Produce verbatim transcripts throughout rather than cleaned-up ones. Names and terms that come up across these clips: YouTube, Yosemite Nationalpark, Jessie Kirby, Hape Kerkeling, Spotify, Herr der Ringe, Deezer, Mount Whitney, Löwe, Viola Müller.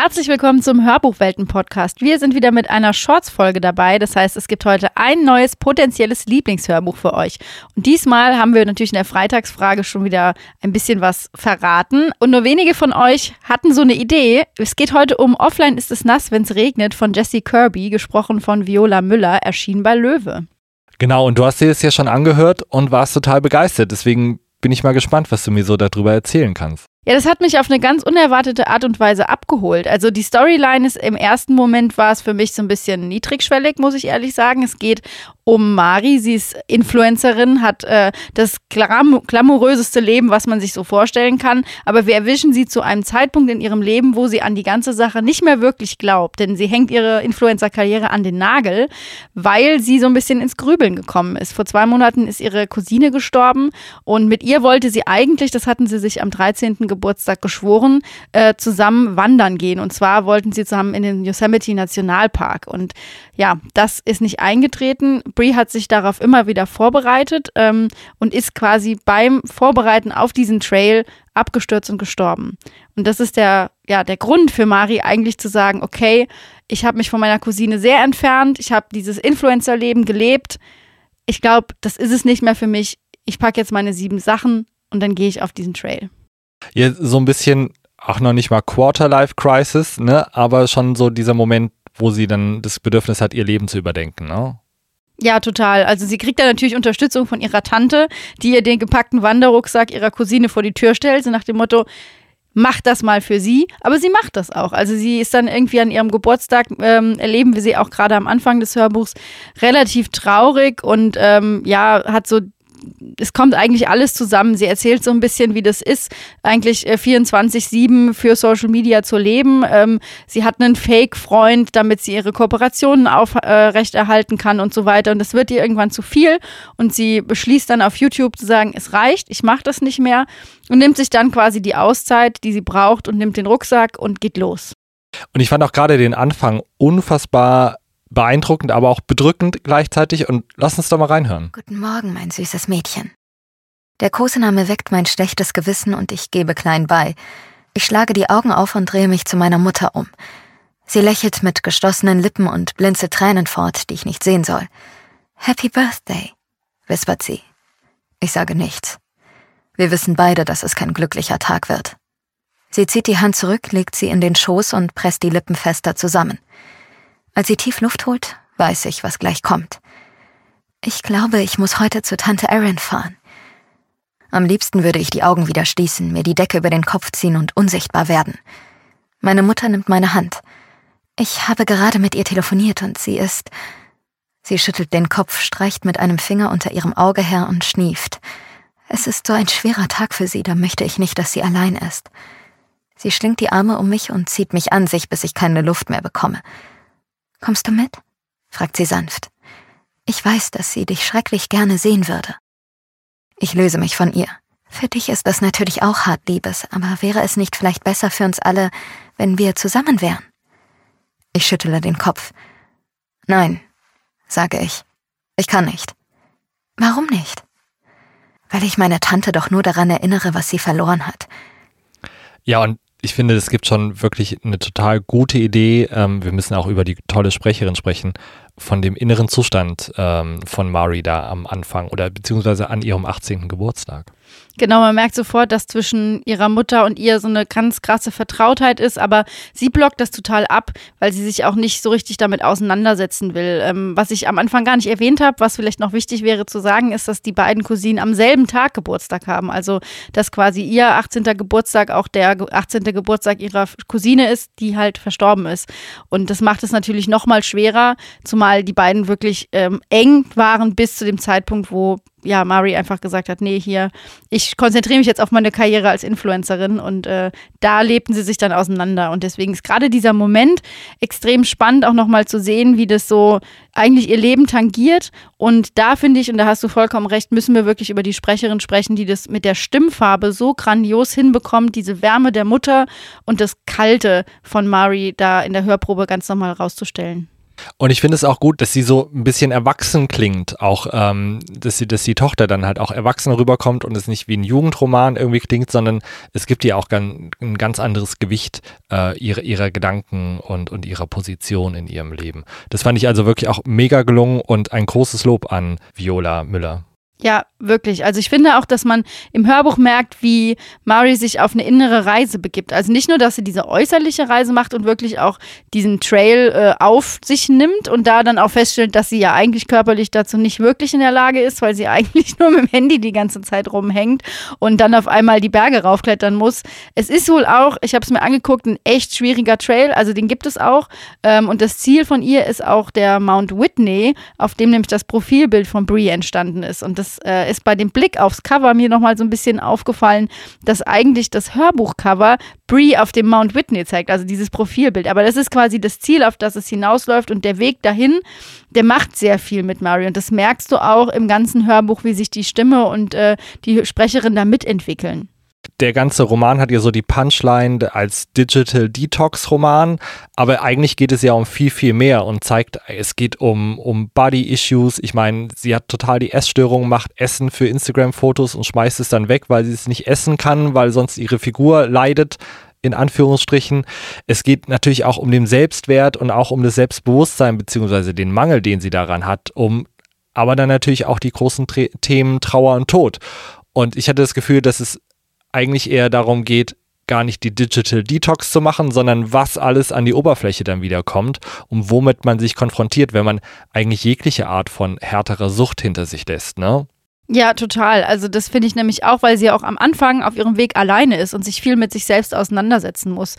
Herzlich willkommen zum Hörbuchwelten-Podcast. Wir sind wieder mit einer Shorts-Folge dabei. Das heißt, es gibt heute ein neues potenzielles Lieblingshörbuch für euch. Und diesmal haben wir natürlich in der Freitagsfrage schon wieder ein bisschen was verraten. Und nur wenige von euch hatten so eine Idee. Es geht heute um Offline ist es nass, wenn es regnet von Jessie Kirby, gesprochen von Viola Müller, erschienen bei Löwe. Genau, und du hast dir das ja schon angehört und warst total begeistert. Deswegen bin ich mal gespannt, was du mir so darüber erzählen kannst. Ja, das hat mich auf eine ganz unerwartete Art und Weise abgeholt. Also die Storyline ist im ersten Moment war es für mich so ein bisschen niedrigschwellig, muss ich ehrlich sagen. Es geht um Mari, sie ist Influencerin, hat äh, das glam- glamouröseste Leben, was man sich so vorstellen kann. Aber wir erwischen sie zu einem Zeitpunkt in ihrem Leben, wo sie an die ganze Sache nicht mehr wirklich glaubt. Denn sie hängt ihre Influencer-Karriere an den Nagel, weil sie so ein bisschen ins Grübeln gekommen ist. Vor zwei Monaten ist ihre Cousine gestorben und mit ihr wollte sie eigentlich, das hatten sie sich am dreizehnten Geburtstag geschworen, äh, zusammen wandern gehen. Und zwar wollten sie zusammen in den Yosemite Nationalpark. Und ja, das ist nicht eingetreten. Bree hat sich darauf immer wieder vorbereitet ähm, und ist quasi beim Vorbereiten auf diesen Trail abgestürzt und gestorben. Und das ist der, ja, der Grund für Mari eigentlich zu sagen, okay, ich habe mich von meiner Cousine sehr entfernt, ich habe dieses Influencer-Leben gelebt. Ich glaube, das ist es nicht mehr für mich. Ich packe jetzt meine sieben Sachen und dann gehe ich auf diesen Trail. Ja, so ein bisschen, auch noch nicht mal Quarter-Life-Crisis, ne? Aber schon so dieser Moment, wo sie dann das Bedürfnis hat, ihr Leben zu überdenken, ne? Ja, total. Also sie kriegt da natürlich Unterstützung von ihrer Tante, die ihr den gepackten Wanderrucksack ihrer Cousine vor die Tür stellt, so nach dem Motto, mach das mal für sie. Aber sie macht das auch. Also sie ist dann irgendwie an ihrem Geburtstag, ähm, erleben wir sie auch gerade am Anfang des Hörbuchs, relativ traurig und ähm, ja, hat so es kommt eigentlich alles zusammen. Sie erzählt so ein bisschen, wie das ist, eigentlich vierundzwanzig sieben für Social Media zu leben. Ähm, sie hat einen Fake-Freund, damit sie ihre Kooperationen aufrechterhalten äh, kann und so weiter. Und das wird ihr irgendwann zu viel. Und sie beschließt dann auf YouTube zu sagen, es reicht, ich mache das nicht mehr. Und nimmt sich dann quasi die Auszeit, die sie braucht und nimmt den Rucksack und geht los. Und ich fand auch gerade den Anfang unfassbar beeindruckend, aber auch bedrückend gleichzeitig und lass uns doch mal reinhören. Guten Morgen, mein süßes Mädchen. Der Kosename weckt mein schlechtes Gewissen und ich gebe klein bei. Ich schlage die Augen auf und drehe mich zu meiner Mutter um. Sie lächelt mit geschlossenen Lippen und blinzelt Tränen fort, die ich nicht sehen soll. Happy Birthday, wispert sie. Ich sage nichts. Wir wissen beide, dass es kein glücklicher Tag wird. Sie zieht die Hand zurück, legt sie in den Schoß und presst die Lippen fester zusammen. Als sie tief Luft holt, weiß ich, was gleich kommt. Ich glaube, ich muss heute zu Tante Erin fahren. Am liebsten würde ich die Augen wieder schließen, mir die Decke über den Kopf ziehen und unsichtbar werden. Meine Mutter nimmt meine Hand. Ich habe gerade mit ihr telefoniert und sie ist... Sie schüttelt den Kopf, streicht mit einem Finger unter ihrem Auge her und schnieft. Es ist so ein schwerer Tag für sie, da möchte ich nicht, dass sie allein ist. Sie schlingt die Arme um mich und zieht mich an sich, bis ich keine Luft mehr bekomme. »Kommst du mit?« fragt sie sanft. »Ich weiß, dass sie dich schrecklich gerne sehen würde.« Ich löse mich von ihr. »Für dich ist das natürlich auch hart, Liebes, aber wäre es nicht vielleicht besser für uns alle, wenn wir zusammen wären?« Ich schüttle den Kopf. »Nein«, sage ich. »Ich kann nicht.« »Warum nicht?« »Weil ich meine Tante doch nur daran erinnere, was sie verloren hat.« Ja, und ich finde, es gibt schon wirklich eine total gute Idee, ähm, wir müssen auch über die tolle Sprecherin sprechen, von dem inneren Zustand ähm, von Mari da am Anfang oder beziehungsweise an ihrem achtzehnten Geburtstag. Genau, man merkt sofort, dass zwischen ihrer Mutter und ihr so eine ganz krasse Vertrautheit ist, aber sie blockt das total ab, weil sie sich auch nicht so richtig damit auseinandersetzen will. Ähm, was ich am Anfang gar nicht erwähnt habe, was vielleicht noch wichtig wäre zu sagen, ist, dass die beiden Cousinen am selben Tag Geburtstag haben. Also, dass quasi ihr achtzehnter Geburtstag auch der achtzehnte Geburtstag ihrer Cousine ist, die halt verstorben ist. Und das macht es natürlich noch mal schwerer, zumal die beiden wirklich ähm, eng waren bis zu dem Zeitpunkt, wo ja, Mari einfach gesagt hat, nee, hier, ich konzentriere mich jetzt auf meine Karriere als Influencerin und äh, da lebten sie sich dann auseinander und deswegen ist gerade dieser Moment extrem spannend, auch nochmal zu sehen, wie das so eigentlich ihr Leben tangiert und da finde ich, und da hast du vollkommen recht, müssen wir wirklich über die Sprecherin sprechen, die das mit der Stimmfarbe so grandios hinbekommt, diese Wärme der Mutter und das Kalte von Mari da in der Hörprobe ganz nochmal rauszustellen. Und ich finde es auch gut, dass sie so ein bisschen erwachsen klingt, auch ähm, dass sie, dass die Tochter dann halt auch erwachsen rüberkommt und es nicht wie ein Jugendroman irgendwie klingt, sondern es gibt ihr auch gan, ein ganz anderes Gewicht äh, ihrer, ihrer Gedanken und, und ihrer Position in ihrem Leben. Das fand ich also wirklich auch mega gelungen und ein großes Lob an Viola Müller. Ja, wirklich. Also ich finde auch, dass man im Hörbuch merkt, wie Mari sich auf eine innere Reise begibt. Also nicht nur, dass sie diese äußerliche Reise macht und wirklich auch diesen Trail äh, auf sich nimmt und da dann auch feststellt, dass sie ja eigentlich körperlich dazu nicht wirklich in der Lage ist, weil sie eigentlich nur mit dem Handy die ganze Zeit rumhängt und dann auf einmal die Berge raufklettern muss. Es ist wohl auch, ich habe es mir angeguckt, ein echt schwieriger Trail. Also den gibt es auch. Ähm, und das Ziel von ihr ist auch der Mount Whitney, auf dem nämlich das Profilbild von Bree entstanden ist. Und das Das äh, ist bei dem Blick aufs Cover mir nochmal so ein bisschen aufgefallen, dass eigentlich das Hörbuchcover Bree auf dem Mount Whitney zeigt, also dieses Profilbild. Aber das ist quasi das Ziel, auf das es hinausläuft, und der Weg dahin, der macht sehr viel mit Mari, und das merkst du auch im ganzen Hörbuch, wie sich die Stimme und äh, die Sprecherin da mitentwickeln. Der ganze Roman hat ja so die Punchline als Digital Detox Roman, aber eigentlich geht es ja um viel, viel mehr und zeigt, es geht um, um Body Issues. Ich meine, sie hat total die Essstörung, macht Essen für Instagram-Fotos und schmeißt es dann weg, weil sie es nicht essen kann, weil sonst ihre Figur leidet. In Anführungsstrichen. Es geht natürlich auch um den Selbstwert und auch um das Selbstbewusstsein beziehungsweise den Mangel, den sie daran hat, um aber dann natürlich auch die großen Tre- Themen Trauer und Tod. Und ich hatte das Gefühl, dass es eigentlich eher darum geht, gar nicht die Digital Detox zu machen, sondern was alles an die Oberfläche dann wieder kommt und womit man sich konfrontiert, wenn man eigentlich jegliche Art von härterer Sucht hinter sich lässt, ne? Ja, total. Also das finde ich nämlich auch, weil sie ja auch am Anfang auf ihrem Weg alleine ist und sich viel mit sich selbst auseinandersetzen muss.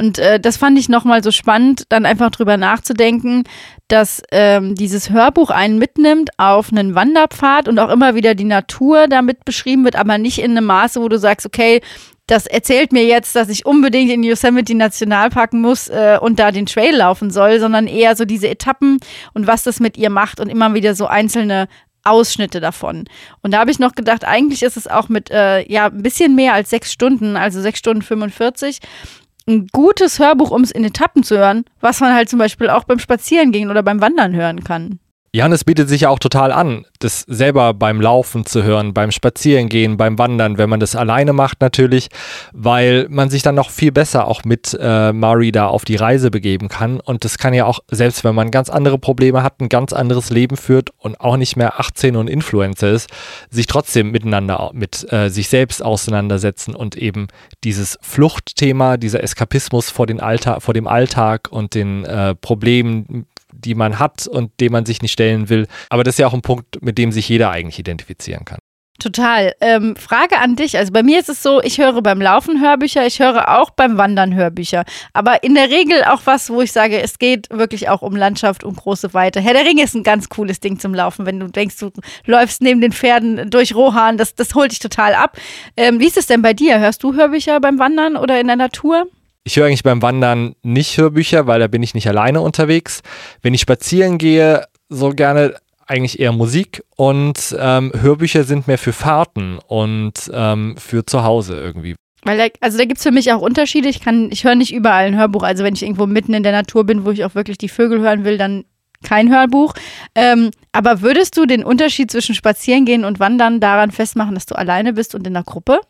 Und äh, das fand ich nochmal so spannend, dann einfach drüber nachzudenken, dass ähm, dieses Hörbuch einen mitnimmt auf einen Wanderpfad und auch immer wieder die Natur damit beschrieben wird, aber nicht in einem Maße, wo du sagst, okay, das erzählt mir jetzt, dass ich unbedingt in Yosemite Nationalpark muss äh, und da den Trail laufen soll, sondern eher so diese Etappen und was das mit ihr macht und immer wieder so einzelne Ausschnitte davon. Und da habe ich noch gedacht, eigentlich ist es auch mit äh, ja, ein bisschen mehr als sechs Stunden, also sechs Stunden fünfundvierzig, ein gutes Hörbuch, um es in Etappen zu hören, was man halt zum Beispiel auch beim Spazierengehen oder beim Wandern hören kann. Ja, und es bietet sich ja auch total an, das selber beim Laufen zu hören, beim Spazierengehen, beim Wandern, wenn man das alleine macht natürlich, weil man sich dann noch viel besser auch mit äh, Mari da auf die Reise begeben kann. Und das kann ja auch, selbst wenn man ganz andere Probleme hat, ein ganz anderes Leben führt und auch nicht mehr achtzehn und Influencer ist, sich trotzdem miteinander, mit äh, sich selbst auseinandersetzen und eben dieses Fluchtthema, dieser Eskapismus vor, den Alltag, vor dem Alltag und den äh, Problemen, die man hat und dem man sich nicht stellen will. Aber das ist ja auch ein Punkt, mit dem sich jeder eigentlich identifizieren kann. Total. Ähm, Frage an dich. Also bei mir ist es so, ich höre beim Laufen Hörbücher, ich höre auch beim Wandern Hörbücher. Aber in der Regel auch was, wo ich sage, es geht wirklich auch um Landschaft, um große Weite. Herr der Ringe ist ein ganz cooles Ding zum Laufen, wenn du denkst, du läufst neben den Pferden durch Rohan, das, das holt dich total ab. Ähm, wie ist es denn bei dir? Hörst du Hörbücher beim Wandern oder in der Natur? Ich höre eigentlich beim Wandern nicht Hörbücher, weil da bin ich nicht alleine unterwegs. Wenn ich spazieren gehe, so gerne eigentlich eher Musik, und ähm, Hörbücher sind mehr für Fahrten und ähm, für zu Hause irgendwie. Weil da, also da gibt es für mich auch Unterschiede. Ich kann, ich höre nicht überall ein Hörbuch. Also wenn ich irgendwo mitten in der Natur bin, wo ich auch wirklich die Vögel hören will, dann kein Hörbuch. Ähm, aber würdest du den Unterschied zwischen Spazierengehen und Wandern daran festmachen, dass du alleine bist und in der Gruppe?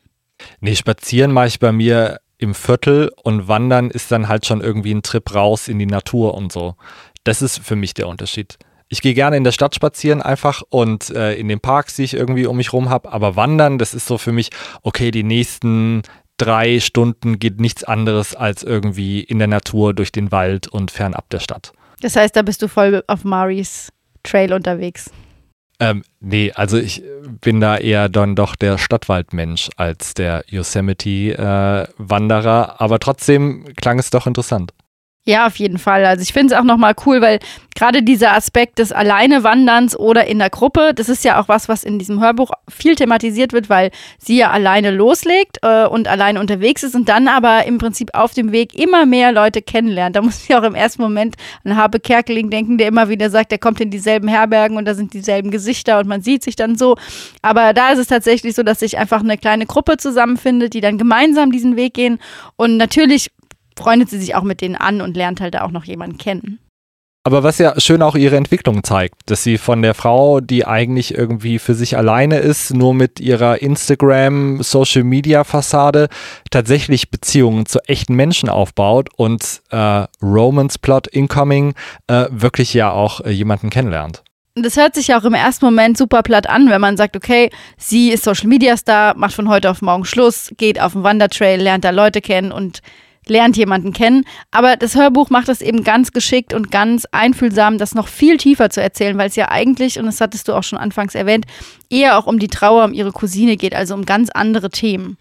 Nee, spazieren mache ich bei mir im Viertel, und Wandern ist dann halt schon irgendwie ein Trip raus in die Natur und so. Das ist für mich der Unterschied. Ich gehe gerne in der Stadt spazieren einfach und äh, in den Parks, die ich irgendwie um mich rum habe, aber Wandern, das ist so für mich, okay, die nächsten drei Stunden geht nichts anderes als irgendwie in der Natur, durch den Wald und fernab der Stadt. Das heißt, da bist du voll auf Maris Trail unterwegs. Ähm, nee, also ich bin da eher dann doch der Stadtwaldmensch als der Yosemite-Wanderer, äh, aber trotzdem klang es doch interessant. Ja, auf jeden Fall. Also ich finde es auch nochmal cool, weil gerade dieser Aspekt des Alleine-Wanderns oder in der Gruppe, das ist ja auch was, was in diesem Hörbuch viel thematisiert wird, weil sie ja alleine loslegt äh, und alleine unterwegs ist und dann aber im Prinzip auf dem Weg immer mehr Leute kennenlernt. Da muss ich auch im ersten Moment an Hape Kerkeling denken, der immer wieder sagt, der kommt in dieselben Herbergen und da sind dieselben Gesichter und man sieht sich dann so. Aber da ist es tatsächlich so, dass sich einfach eine kleine Gruppe zusammenfindet, die dann gemeinsam diesen Weg gehen, und natürlich freundet sie sich auch mit denen an und lernt halt da auch noch jemanden kennen. Aber was ja schön auch ihre Entwicklung zeigt, dass sie von der Frau, die eigentlich irgendwie für sich alleine ist, nur mit ihrer Instagram-Social-Media-Fassade tatsächlich Beziehungen zu echten Menschen aufbaut und äh, Romance-Plot incoming äh, wirklich ja auch äh, jemanden kennenlernt. Das hört sich ja auch im ersten Moment super platt an, wenn man sagt, okay, sie ist Social-Media-Star, macht von heute auf morgen Schluss, geht auf den Wandertrail, lernt da Leute kennen und lernt jemanden kennen, aber das Hörbuch macht das eben ganz geschickt und ganz einfühlsam, das noch viel tiefer zu erzählen, weil es ja eigentlich, und das hattest du auch schon anfangs erwähnt, eher auch um die Trauer um ihre Cousine geht, also um ganz andere Themen.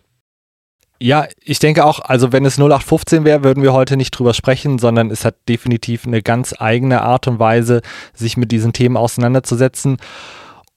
Ja, ich denke auch, also wenn es null acht fünfzehn wäre, würden wir heute nicht drüber sprechen, sondern es hat definitiv eine ganz eigene Art und Weise, sich mit diesen Themen auseinanderzusetzen,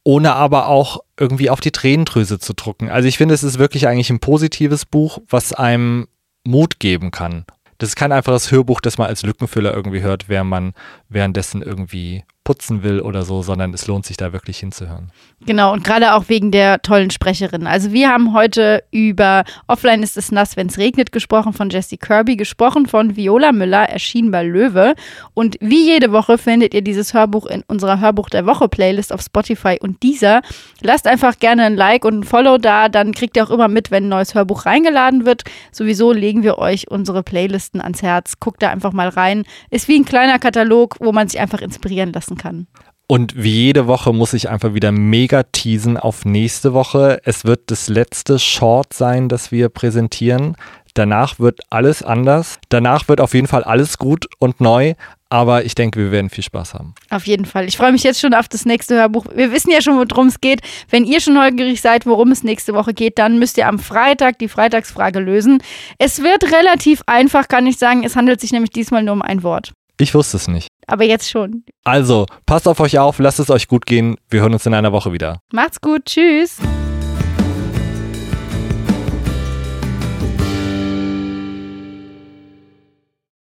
ohne aber auch irgendwie auf die Tränendrüse zu drücken. Also ich finde, es ist wirklich eigentlich ein positives Buch, was einem Mut geben kann. Das ist kein einfaches Hörbuch, das man als Lückenfüller irgendwie hört, während man währenddessen irgendwie putzen will oder so, sondern es lohnt sich da wirklich hinzuhören. Genau, und gerade auch wegen der tollen Sprecherin. Also wir haben heute über Offline ist es nass, wenn es regnet gesprochen, von Jessie Kirby, gesprochen von Viola Müller, erschienen bei Löwe. Und wie jede Woche findet ihr dieses Hörbuch in unserer Hörbuch der Woche Playlist auf Spotify und Deezer. Lasst einfach gerne ein Like und ein Follow da, dann kriegt ihr auch immer mit, wenn ein neues Hörbuch reingeladen wird. Sowieso legen wir euch unsere Playlisten ans Herz. Guckt da einfach mal rein. Ist wie ein kleiner Katalog, wo man sich einfach inspirieren lassen kann. Und wie jede Woche muss ich einfach wieder mega teasen auf nächste Woche. Es wird das letzte Short sein, das wir präsentieren. Danach wird alles anders. Danach wird auf jeden Fall alles gut und neu. Aber ich denke, wir werden viel Spaß haben. Auf jeden Fall. Ich freue mich jetzt schon auf das nächste Hörbuch. Wir wissen ja schon, worum es geht. Wenn ihr schon neugierig seid, worum es nächste Woche geht, dann müsst ihr am Freitag die Freitagsfrage lösen. Es wird relativ einfach, kann ich sagen. Es handelt sich nämlich diesmal nur um ein Wort. Ich wusste es nicht. Aber jetzt schon. Also, passt auf euch auf, lasst es euch gut gehen. Wir hören uns in einer Woche wieder. Macht's gut, tschüss.